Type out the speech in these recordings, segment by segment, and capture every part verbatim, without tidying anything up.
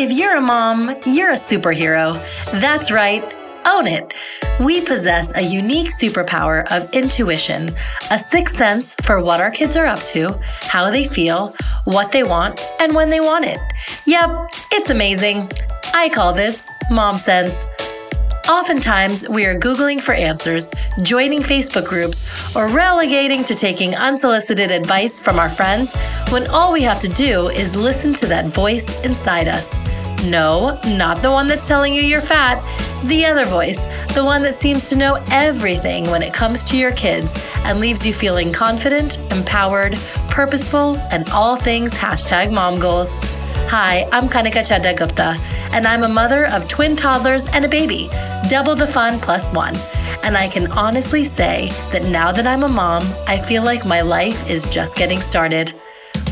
If you're a mom, you're a superhero. That's right. Own it. We possess a unique superpower of intuition, a sixth sense for what our kids are up to, how they feel, what they want, and when they want it. Yep, it's amazing. I call this mom sense. Oftentimes, we are Googling for answers, joining Facebook groups, or relegating to taking unsolicited advice from our friends when all we have to do is listen to that voice inside us. No, not the one that's telling you you're fat. The other voice, the one that seems to know everything when it comes to your kids and leaves you feeling confident, empowered, purposeful, and all things hashtag mom goals. Hi, I'm Kanika Chadha Gupta, and I'm a mother of twin toddlers and a baby, double the fun plus one. And I can honestly say that now that I'm a mom, I feel like my life is just getting started.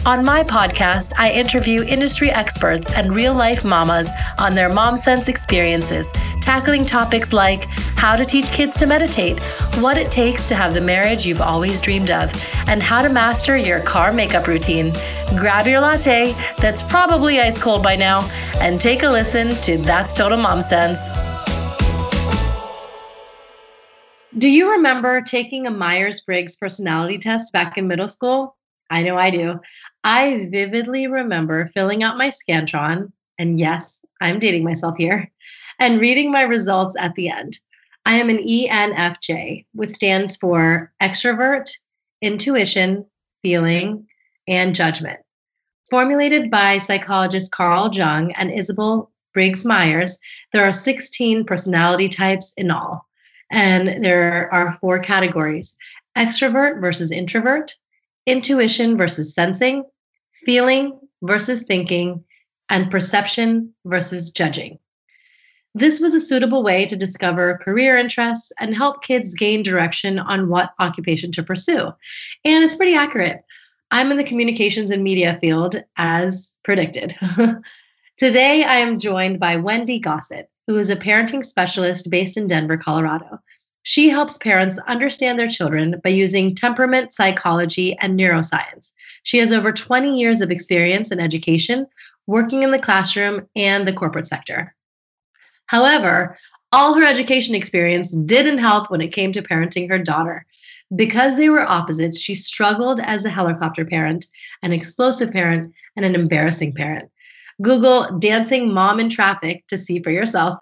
On my podcast, I interview industry experts and real-life mamas on their MomSense experiences, tackling topics like how to teach kids to meditate, what it takes to have the marriage you've always dreamed of, and how to master your car makeup routine. Grab your latte, that's probably ice cold by now, and take a listen to That's Total MomSense. Do you remember taking a Myers-Briggs personality test back in middle school? I know I do. I vividly remember filling out my Scantron, and yes, I'm dating myself here, and reading my results at the end. I am an E N F J, which stands for extrovert, intuition, feeling, and judgment. Formulated by psychologist Carl Jung and Isabel Briggs Myers, there are sixteen personality types in all, and there are four categories: extrovert versus introvert, intuition versus sensing, feeling versus thinking, and perception versus judging. This was a suitable way to discover career interests and help kids gain direction on what occupation to pursue. And it's pretty accurate. I'm in the communications and media field, as predicted. Today, I am joined by Wendy Gossett, who is a parenting specialist based in Denver, Colorado. She helps parents understand their children by using temperament psychology and neuroscience. She has over twenty years of experience in education, working in the classroom and the corporate sector. However, all her education experience didn't help when it came to parenting her daughter. Because they were opposites, she struggled as a helicopter parent, an explosive parent, and an embarrassing parent. Google dancing mom in traffic to see for yourself.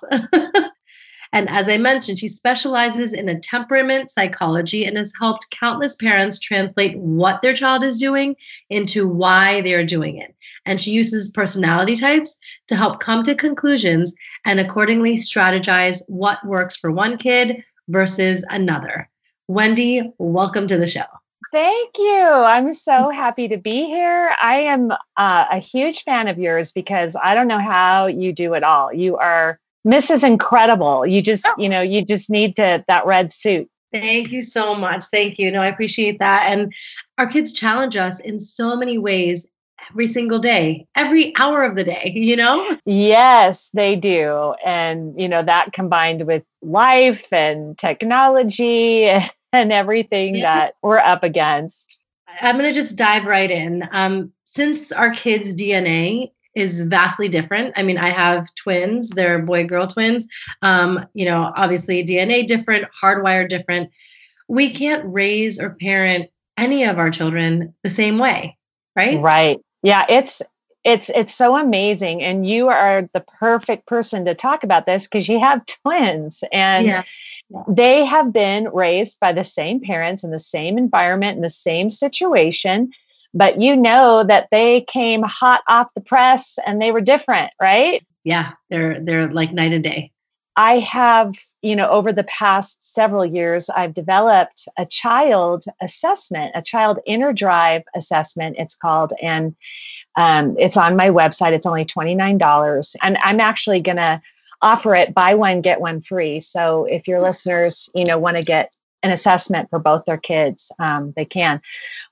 And as I mentioned, she specializes in a temperament psychology and has helped countless parents translate what their child is doing into why they are doing it. And she uses personality types to help come to conclusions and accordingly strategize what works for one kid versus another. Wendy, welcome to the show. Thank you. I'm so happy to be here. I am uh, a huge fan of yours because I don't know how you do it all. You are This is incredible. You just, you know, you just need to that red suit. Thank you so much. Thank you. No, I appreciate that. And our kids challenge us in so many ways every single day, every hour of the day, you know? Yes, they do. And, you know, that combined with life and technology and everything yeah. that we're up against. I'm going to just dive right in. Um, since our kids' D N A is vastly different. I mean, I have twins, they're boy-girl twins. Um, you know, obviously D N A different, hardwired different. We can't raise or parent any of our children the same way, right? Right. Yeah, it's it's it's so amazing. And you are the perfect person to talk about this because you have twins and yeah. they have been raised by the same parents in the same environment, in the same situation. But you know that they came hot off the press and they were different, right? Yeah, they're they're like night and day. I have, you know, over the past several years, I've developed a child assessment, a child inner drive assessment, it's called. And um, it's on my website. It's only twenty-nine dollars. And I'm actually going to offer it buy one, get one free. So if your listeners, you know, want to get an assessment for both their kids, um, they can.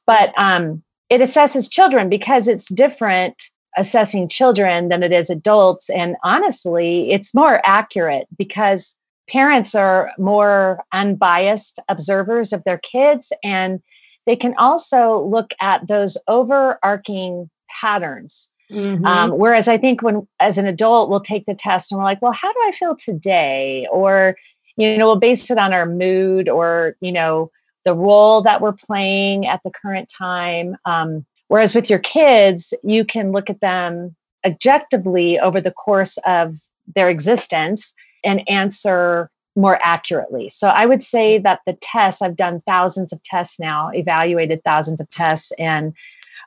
But um it assesses children because it's different assessing children than it is adults. And honestly, it's more accurate because parents are more unbiased observers of their kids. And they can also look at those overarching patterns Mm-hmm. Um, whereas I think when, as an adult, we'll take the test and we're like, well, how do I feel today? Or, you know, we'll base it on our mood or, you know, the role that we're playing at the current time. Um, whereas with your kids, you can look at them objectively over the course of their existence and answer more accurately. So I would say that the tests, I've done thousands of tests now, evaluated thousands of tests. And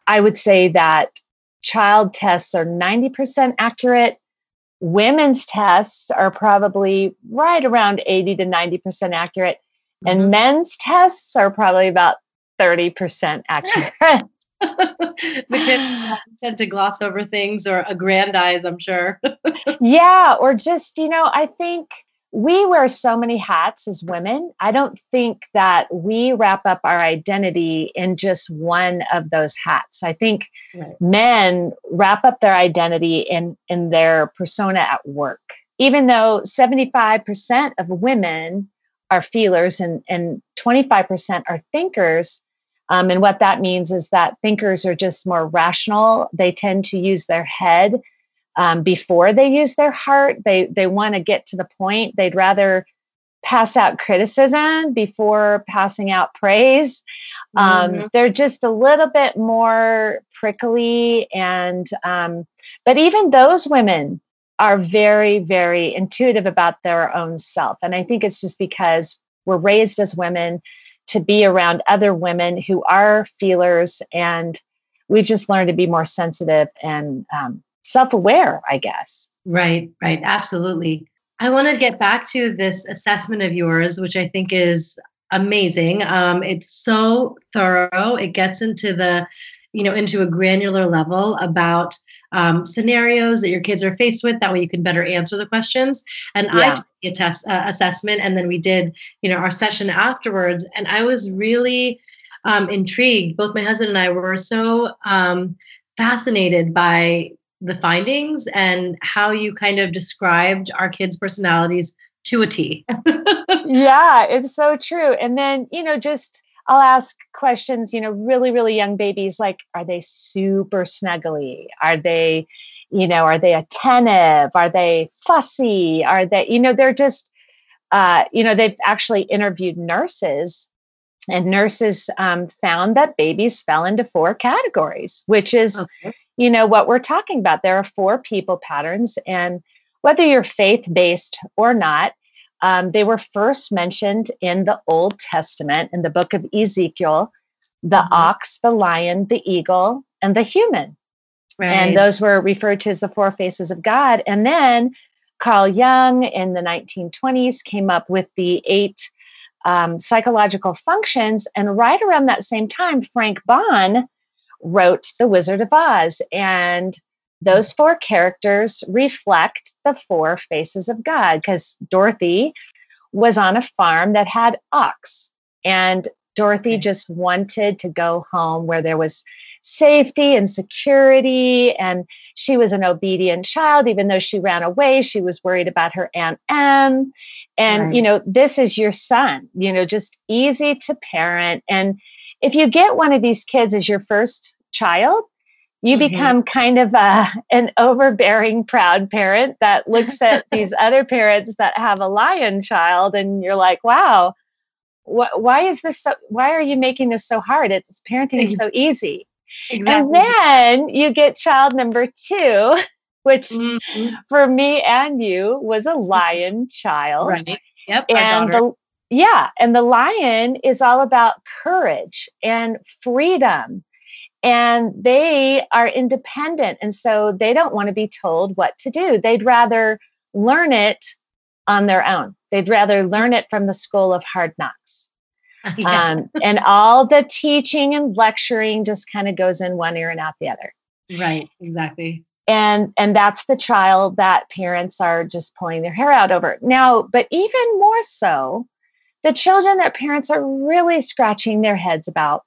I would say that child tests are ninety percent accurate. Women's tests are probably right around eighty to ninety percent accurate. And mm-hmm. men's tests are probably about thirty percent accurate. The kids tend to gloss over things or aggrandize, I'm sure. Yeah, or just, you know, I think we wear so many hats as women. I don't think that we wrap up our identity in just one of those hats. I think right. men wrap up their identity in, in their persona at work, even though seventy-five percent of women are feelers and, and twenty-five percent are thinkers. Um, and what that means is that thinkers are just more rational. They tend to use their head um, before they use their heart. They they want to get to the point. They'd rather pass out criticism before passing out praise. Um, mm-hmm. They're just a little bit more prickly. And um, but even those women are very, very intuitive about their own self. And I think it's just because we're raised as women to be around other women who are feelers, and we've just learned to be more sensitive and um, self-aware, I guess. Right, right. Absolutely. I want to get back to this assessment of yours, which I think is amazing. Um, it's so thorough. It gets into the, you know, into a granular level about um, scenarios that your kids are faced with. That way you can better answer the questions. And yeah. I took a test uh, assessment, and then we did, you know, our session afterwards. And I was really um, intrigued. Both my husband and I were so um, fascinated by the findings and how you kind of described our kids' personalities to a T. Yeah, it's so true. And then, you know, just I'll ask questions, you know, really, really young babies, like, are they super snuggly? Are they, you know, are they attentive? Are they fussy? Are they, you know, they're just, uh, you know, they've actually interviewed nurses, and nurses um, found that babies fell into four categories, which is, okay. you know, what we're talking about. There are four people patterns, and whether you're faith-based or not, Um, they were first mentioned in the Old Testament, in the book of Ezekiel, the mm-hmm. ox, the lion, the eagle, and the human. Right. And those were referred to as the four faces of God. And then Carl Jung in the nineteen twenties came up with the eight um, psychological functions. And right around that same time, Frank Baum wrote The Wizard of Oz. And those four characters reflect the four faces of God, because Dorothy was on a farm that had ox, and Dorothy just wanted to go home where there was safety and security. And she was an obedient child, even though she ran away. She was worried about her Aunt Em. And, right. you know, this is your son, you know, just easy to parent. And if you get one of these kids as your first child, you become mm-hmm. kind of a, an overbearing, proud parent that looks at these other parents that have a lion child, and you're like, "Wow, wh- why is this? So, why are you making this so hard? It's parenting is so easy." Exactly. And then you get child number two, which mm-hmm. for me and you was a lion child. Right. Yep. And the, yeah, and the lion is all about courage and freedom. And they are independent. And so they don't want to be told what to do. They'd rather learn it on their own. They'd rather learn it from the school of hard knocks. Yeah. Um, and all the teaching and lecturing just kind of goes in one ear and out the other. Right, exactly. And and that's the child that parents are just pulling their hair out over. Now, but even more so, the children that parents are really scratching their heads about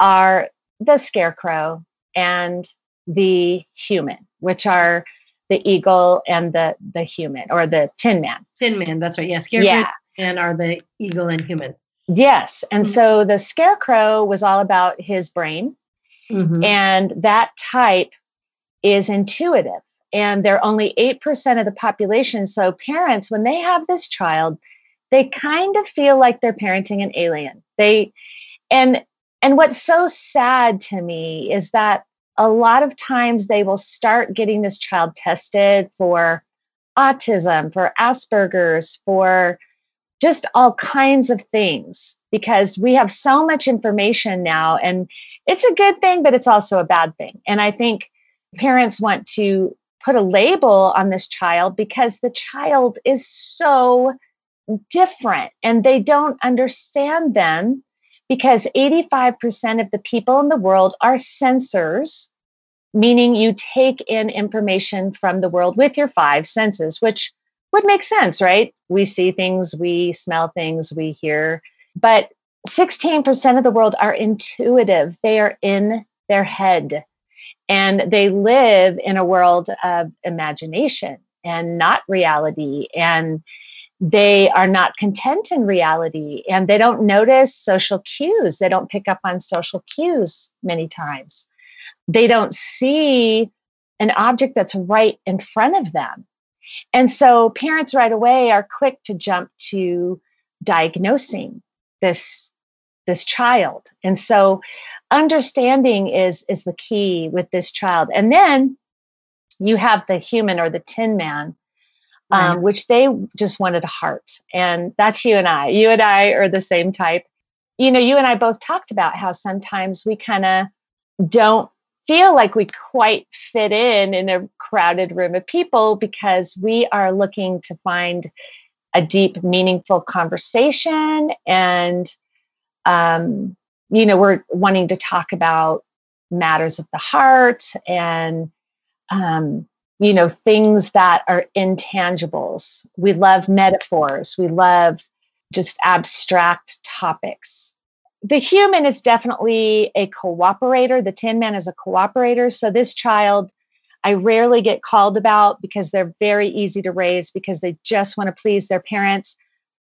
are the scarecrow and the human, which are the eagle and the the human, or the Tin Man. Tin Man, that's right. Yeah, scarecrow yeah. and are the eagle and human. Yes. And mm-hmm. so the scarecrow was all about his brain. Mm-hmm. And that type is intuitive, and they're only eight percent of the population. So parents, when they have this child, they kind of feel like they're parenting an alien. They, and, and what's so sad to me is that a lot of times they will start getting this child tested for autism, for Asperger's, for just all kinds of things, because we have so much information now, and it's a good thing, but it's also a bad thing. And I think parents want to put a label on this child because the child is so different and they don't understand them, because eighty-five percent of the people in the world are sensors, meaning you take in information from the world with your five senses, which would make sense, right? We see things, we smell things, we hear. But sixteen percent of the world are intuitive. They are in their head, and they live in a world of imagination and not reality. And they are not content in reality, and they don't notice social cues. They don't pick up on social cues many times. They don't see an object that's right in front of them. And so parents right away are quick to jump to diagnosing this, this child. And so understanding is, is the key with this child. And then you have the human, or the Tin Man, um, right, which they just wanted a heart. And that's you and I. You and I are the same type. You know, you and I both talked about how sometimes we kind of don't feel like we quite fit in in a crowded room of people, because we are looking to find a deep, meaningful conversation. And, um, you know, we're wanting to talk about matters of the heart and, um, you know, things that are intangibles. We love metaphors. We love just abstract topics. The human is definitely a cooperator. The Tin Man is a cooperator. So this child, I rarely get called about, because they're very easy to raise, because they just want to please their parents.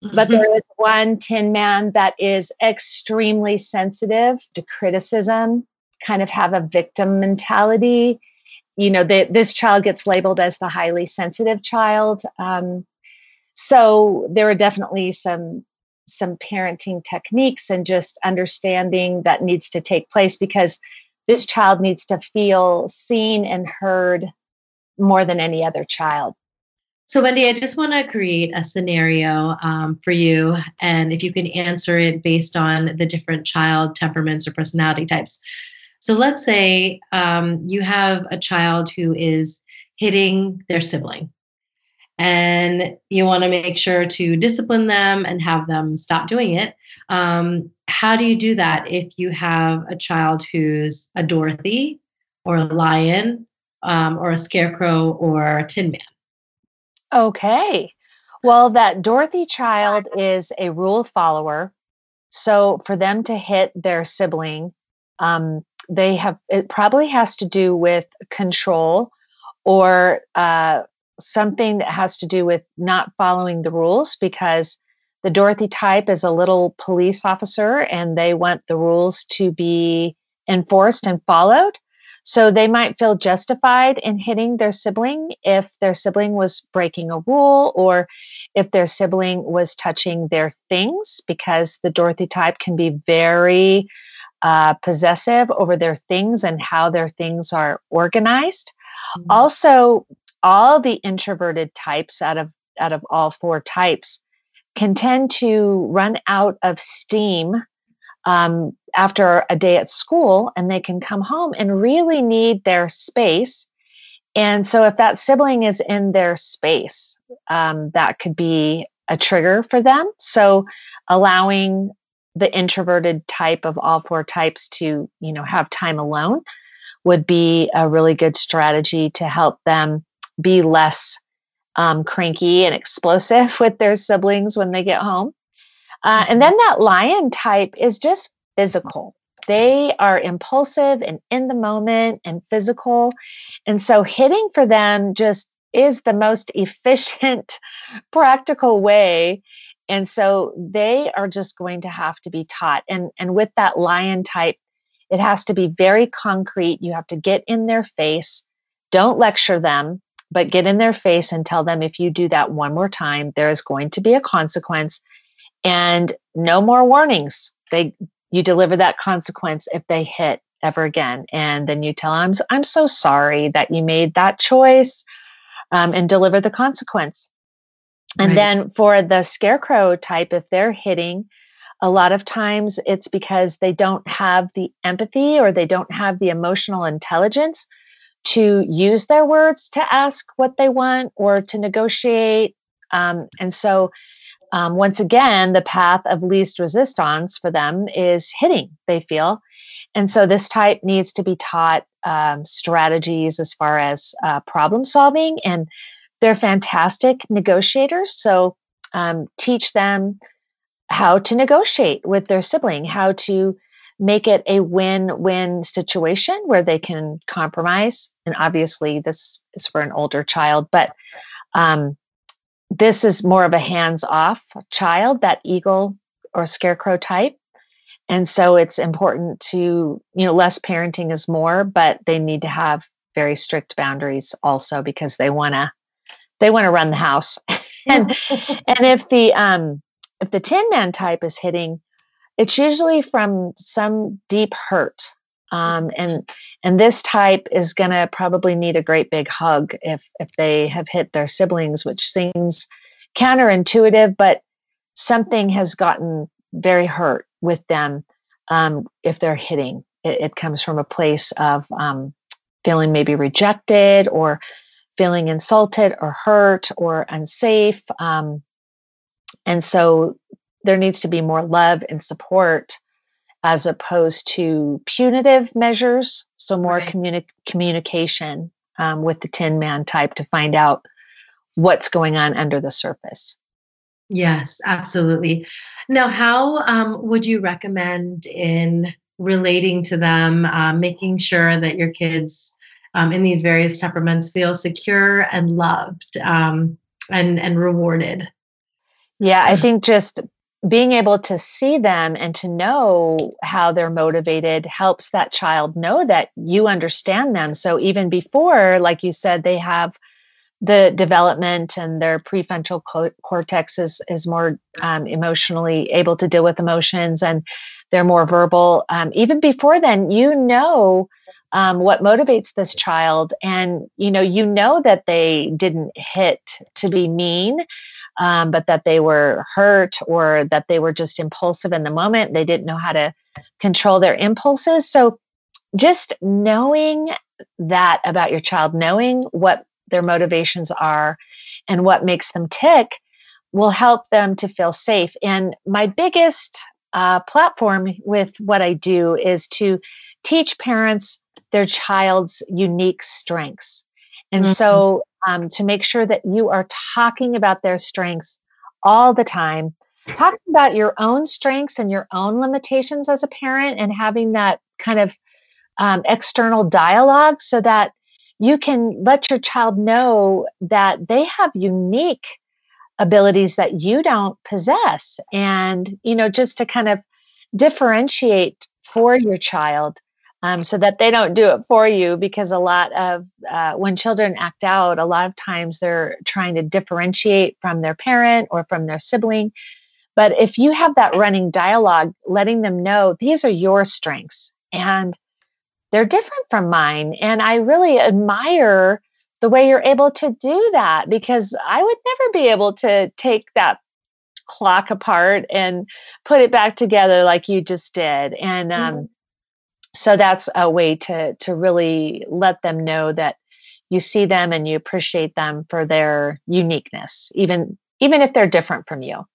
Mm-hmm. But there is one Tin Man that is extremely sensitive to criticism, kind of have a victim mentality. You know, the, this child gets labeled as the highly sensitive child. Um, so there are definitely some some parenting techniques and just understanding that needs to take place, because this child needs to feel seen and heard more than any other child. So Wendy, I just want to create a scenario um, for you, and if you can answer it based on the different child temperaments or personality types. So let's say um, you have a child who is hitting their sibling, and you want to make sure to discipline them and have them stop doing it. Um, how do you do that if you have a child who's a Dorothy or a Lion um, or a Scarecrow or a Tin Man? Okay. Well, that Dorothy child is a rule follower. So for them to hit their sibling, um, they have, it probably has to do with control, or uh something that has to do with not following the rules, because the Dorothy type is a little police officer and they want the rules to be enforced and followed. So they might feel justified in hitting their sibling if their sibling was breaking a rule, or if their sibling was touching their things, because the Dorothy type can be very uh, possessive over their things and how their things are organized. Mm-hmm. Also, all the introverted types out of out of all four types can tend to run out of steam um, after a day at school, and they can come home and really need their space. And so if that sibling is in their space, um, that could be a trigger for them. So allowing the introverted type of all four types to, you know, have time alone would be a really good strategy to help them be less um, cranky and explosive with their siblings when they get home. Uh, and then that Lion type is just physical. They are impulsive and in the moment and physical. And so hitting for them just is the most efficient, practical way. And so they are just going to have to be taught. And, and with that Lion type, it has to be very concrete. You have to get in their face. Don't lecture them, but get in their face and tell them, if you do that one more time, there is going to be a consequence, and no more warnings. They, you deliver that consequence if they hit ever again. And then you tell them, I'm so sorry that you made that choice, um, and deliver the consequence. And right. Then for the scarecrow type, if they're hitting, a lot of times it's because they don't have the empathy or they don't have the emotional intelligence to use their words to ask what they want or to negotiate. Um, and so um, once again, the path of least resistance for them is hitting, they feel. And so this type needs to be taught um, strategies as far as uh, problem solving, and they're fantastic negotiators. So um, teach them how to negotiate with their sibling, how to make it a win-win situation where they can compromise. And obviously this is for an older child, but um, this is more of a hands-off child, that eagle or scarecrow type. And so it's important to, you know, less parenting is more, but they need to have very strict boundaries also, because they want to, they want to run the house. and, and if the, um, if the Tin Man type is hitting, it's usually from some deep hurt. Um, and and this type is going to probably need a great big hug if if they have hit their siblings, which seems counterintuitive, but something has gotten very hurt with them um, if they're hitting. It, it comes from a place of um, feeling maybe rejected or feeling insulted or hurt or unsafe. Um, and so there needs to be more love and support as opposed to punitive measures. So more right. communi- communication um, with the Tin Man type to find out what's going on under the surface. Yes, absolutely. Now, how um, would you recommend in relating to them, uh, making sure that your kids um, in these various temperaments feel secure and loved um, and, and rewarded? Yeah, I think just being able to see them and to know how they're motivated helps that child know that you understand them. So even before, like you said, they have the development and their prefrontal co- cortex is, is more um, emotionally able to deal with emotions, and they're more verbal. Um, even before then, you know um, what motivates this child. And, you know, you know that they didn't hit to be mean. Um, but that they were hurt, or that they were just impulsive in the moment. They didn't know how to control their impulses. So just knowing that about your child, knowing what their motivations are and what makes them tick, will help them to feel safe. And my biggest uh, platform with what I do is to teach parents their child's unique strengths. And mm-hmm. so Um, to make sure that you are talking about their strengths all the time, talking about your own strengths and your own limitations as a parent, and having that kind of um, external dialogue so that you can let your child know that they have unique abilities that you don't possess. And, you know, just to kind of differentiate for your child. Um, so that they don't do it for you, because a lot of uh, when children act out, a lot of times they're trying to differentiate from their parent or from their sibling. But if you have that running dialogue, letting them know these are your strengths and they're different from mine. And I really admire the way you're able to do that, because I would never be able to take that clock apart and put it back together like you just did. And um, mm-hmm. So that's a way to to really let them know that you see them and you appreciate them for their uniqueness, even even if they're different from you.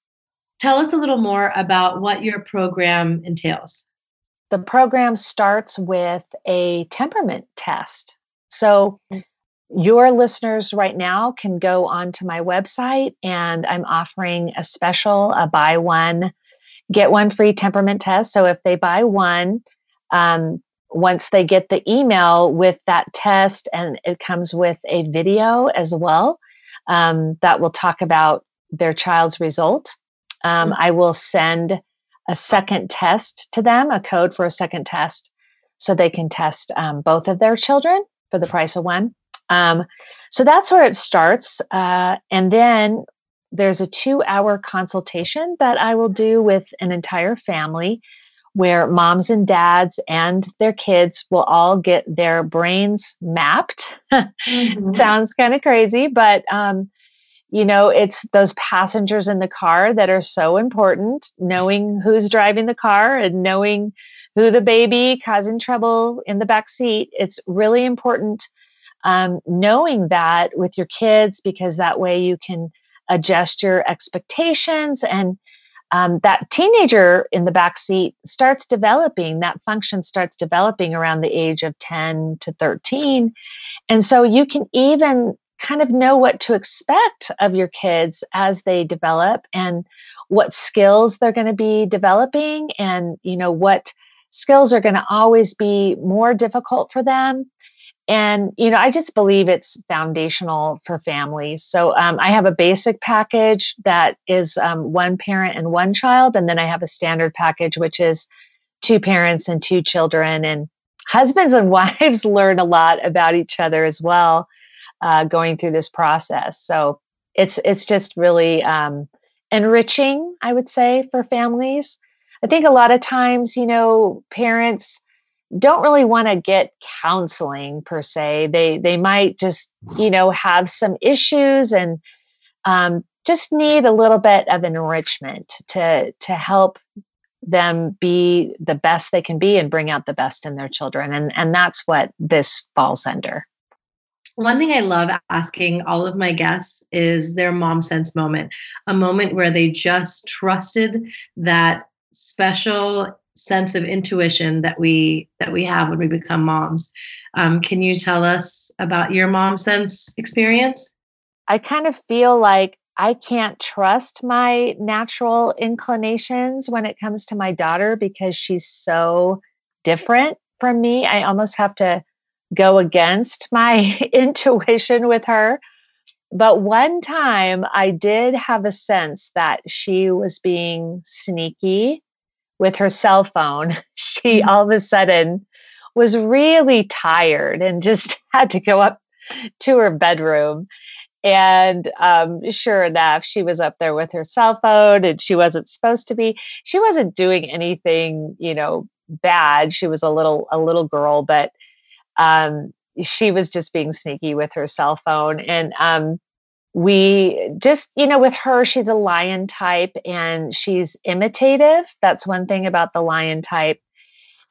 Tell us a little more about what your program entails. The program starts with a temperament test. So your listeners right now can go onto my website, and I'm offering a special, a buy one, get one free temperament test. So if they buy one, Um, once they get the email with that test, and it comes with a video as well, um, that will talk about their child's result. Um, I will send a second test to them, a code for a second test, so they can test um, both of their children for the price of one. Um, so that's where it starts. Uh, and then there's a two-hour consultation that I will do with an entire family where moms and dads and their kids will all get their brains mapped. Mm-hmm. Sounds kind of crazy, but um, you know, it's those passengers in the car that are so important, knowing who's driving the car and knowing who the baby causing trouble in the back seat. It's really important um, knowing that with your kids, because that way you can adjust your expectations, and Um, that teenager in the backseat starts developing, that function starts developing around the age of ten to thirteen. And so you can even kind of know what to expect of your kids as they develop and what skills they're going to be developing, and, you know, what skills are going to always be more difficult for them. And, you know, I just believe it's foundational for families. So um, I have a basic package that is um, one parent and one child. And then I have a standard package, which is two parents and two children. And husbands and wives learn a lot about each other as well, uh, going through this process. So it's it's just really um, enriching, I would say, for families. I think a lot of times, you know, parents don't really want to get counseling per se. They they might just, you know, have some issues and um, just need a little bit of enrichment to to help them be the best they can be and bring out the best in their children. And, and that's what this falls under. One thing I love asking all of my guests is their mom sense moment, a moment where they just trusted that special sense of intuition that we that we have when we become moms. Um, can you tell us about your mom sense experience? I kind of feel like I can't trust my natural inclinations when it comes to my daughter because she's so different from me. I almost have to go against my intuition with her. But one time I did have a sense that she was being sneaky with her cell phone. She all of a sudden was really tired and just had to go up to her bedroom. And um, sure enough, she was up there with her cell phone, and she wasn't supposed to be. She wasn't doing anything, you know, bad. She was a little a little girl, but um, she was just being sneaky with her cell phone. And um, we just, you know, with her, she's a lion type and she's imitative. That's one thing about the lion type.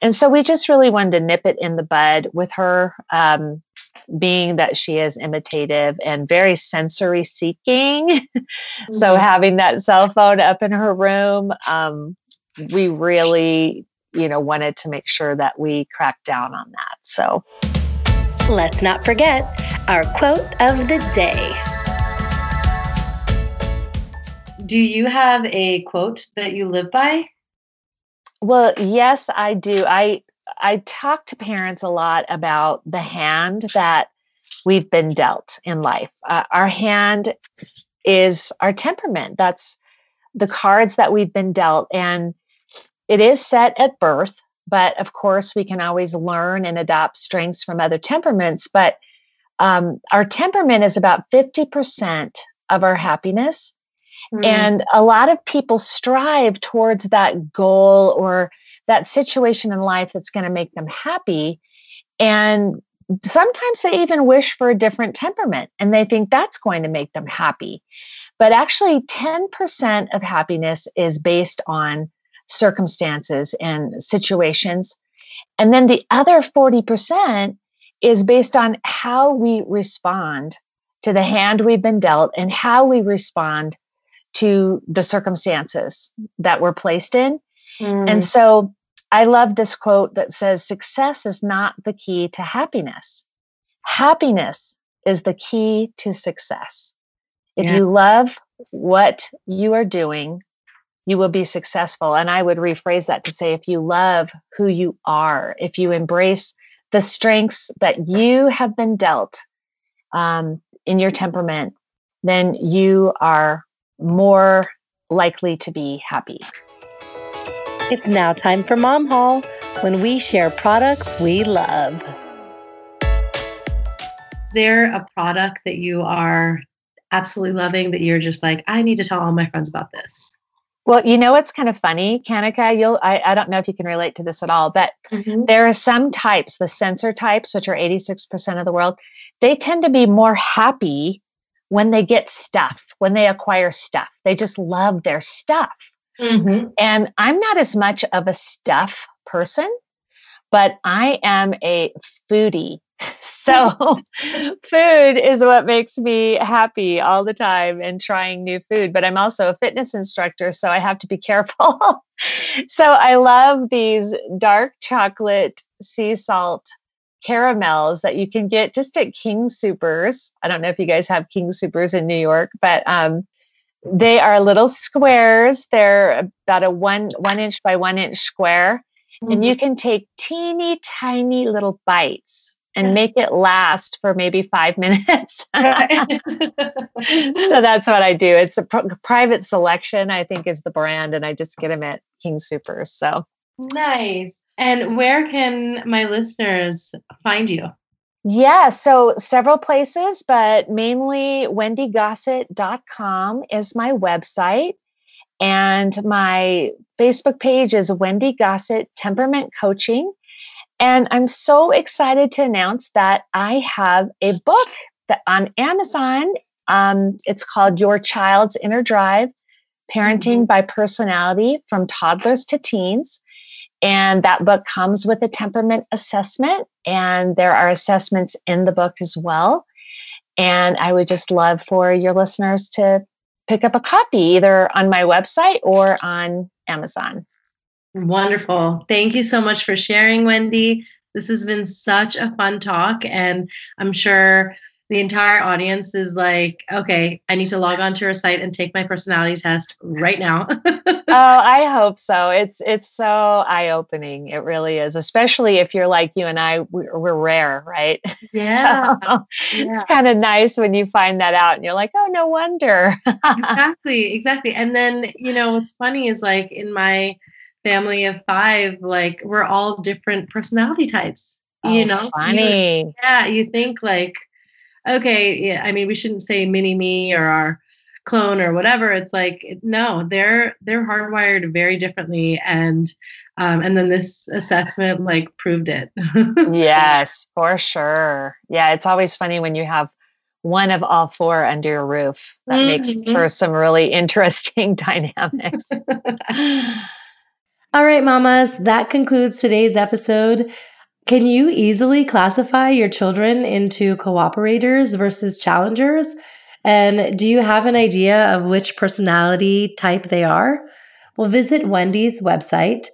And so we just really wanted to nip it in the bud with her, um, being that she is imitative and very sensory seeking. Mm-hmm. So having that cell phone up in her room, um, we really, you know, wanted to make sure that we cracked down on that. So let's not forget our quote of the day. Do you have a quote that you live by? Well, yes, I do. I I talk to parents a lot about the hand that we've been dealt in life. Uh, our hand is our temperament. That's the cards that we've been dealt. And it is set at birth, but of course we can always learn and adopt strengths from other temperaments. But um, our temperament is about fifty percent of our happiness. Mm-hmm. And a lot of people strive towards that goal or that situation in life that's going to make them happy. And sometimes they even wish for a different temperament and they think that's going to make them happy. But actually ten percent of happiness is based on circumstances and situations. And then the other forty percent is based on how we respond to the hand we've been dealt and how we respond to the circumstances that we're placed in. Mm. And so I love this quote that says, success is not the key to happiness. Happiness is the key to success. If yeah. you love what you are doing, you will be successful. And I would rephrase that to say, if you love who you are, if you embrace the strengths that you have been dealt um, in your temperament, then you are more likely to be happy. It's now time for Mom Haul, when we share products we love. there a product that you are absolutely loving that you're just like, I need to tell all my friends about this? Well, you know, what's kind of funny, Kanika, you'll, I, I don't know if you can relate to this at all, but mm-hmm. there are some types, the sensor types, which are eighty-six percent of the world, they tend to be more happy when they get stuff, when they acquire stuff. They just love their stuff. Mm-hmm. And I'm not as much of a stuff person, but I am a foodie. So food is what makes me happy all the time and trying new food. But I'm also a fitness instructor, so I have to be careful. So I love these dark chocolate sea salt caramels that you can get just at King Soopers. I don't know if you guys have King Soopers in New York, but um, they are little squares. They're about a one, one inch by one inch square. Mm-hmm. And you can take teeny tiny little bites and make it last for maybe five minutes. So that's what I do. It's a pr- private selection, I think, is the brand. And I just get them at King Soopers. So nice. And where can my listeners find you? Yeah, so several places, but mainly Wendy Gossett dot com is my website. And my Facebook page is Wendy Gossett Temperament Coaching. And I'm so excited to announce that I have a book that on Amazon. Um, it's called Your Child's Inner Drive: Parenting by Personality from Toddlers to Teens. And that book comes with a temperament assessment, and there are assessments in the book as well. And I would just love for your listeners to pick up a copy either on my website or on Amazon. Wonderful. Thank you so much for sharing, Wendy. This has been such a fun talk, and I'm sure the entire audience is like, okay, I need to log on to her site and take my personality test right now. Oh, I hope so. It's, it's so eye-opening. It really is, especially if you're like you and I, we're, we're rare, right? Yeah. So yeah. It's kind of nice when you find that out and you're like, oh, no wonder. Exactly. Exactly. And then, you know, what's funny is like in my family of five, like we're all different personality types, oh, you know? Funny. You, yeah. You think like, okay, yeah, I mean, we shouldn't say mini me or our clone or whatever. It's like, no, they're they're hardwired very differently. And um, and then this assessment like proved it. Yes, for sure. Yeah, it's always funny when you have one of all four under your roof. That mm-hmm. makes for some really interesting dynamics. All right, mamas, that concludes today's episode. Can you easily classify your children into cooperators versus challengers? And do you have an idea of which personality type they are? Well, visit Wendy's website,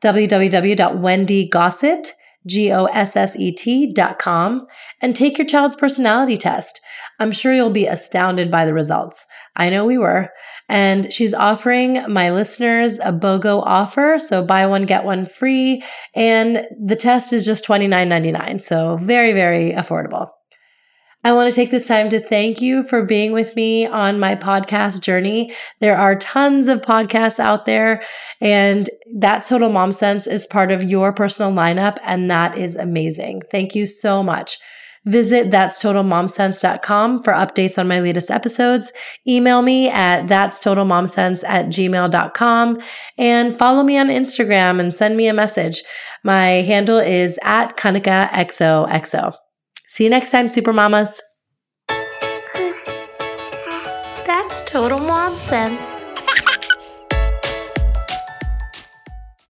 w w w dot wendy gossett dot com, and take your child's personality test. I'm sure you'll be astounded by the results. I know we were. And she's offering my listeners a BOGO offer. So buy one, get one free. And the test is just twenty-nine ninety-nine. So very, very affordable. I want to take this time to thank you for being with me on my podcast journey. There are tons of podcasts out there, and That's Total MomSense is part of your personal lineup, and that is amazing. Thank you so much. Visit that's total mom sense dot com for updates on my latest episodes. Email me at that's total mom sense at gmail dot com and follow me on Instagram and send me a message. My handle is at Kanika X O X O. See you next time, Super Mamas. That's Total Mom Sense.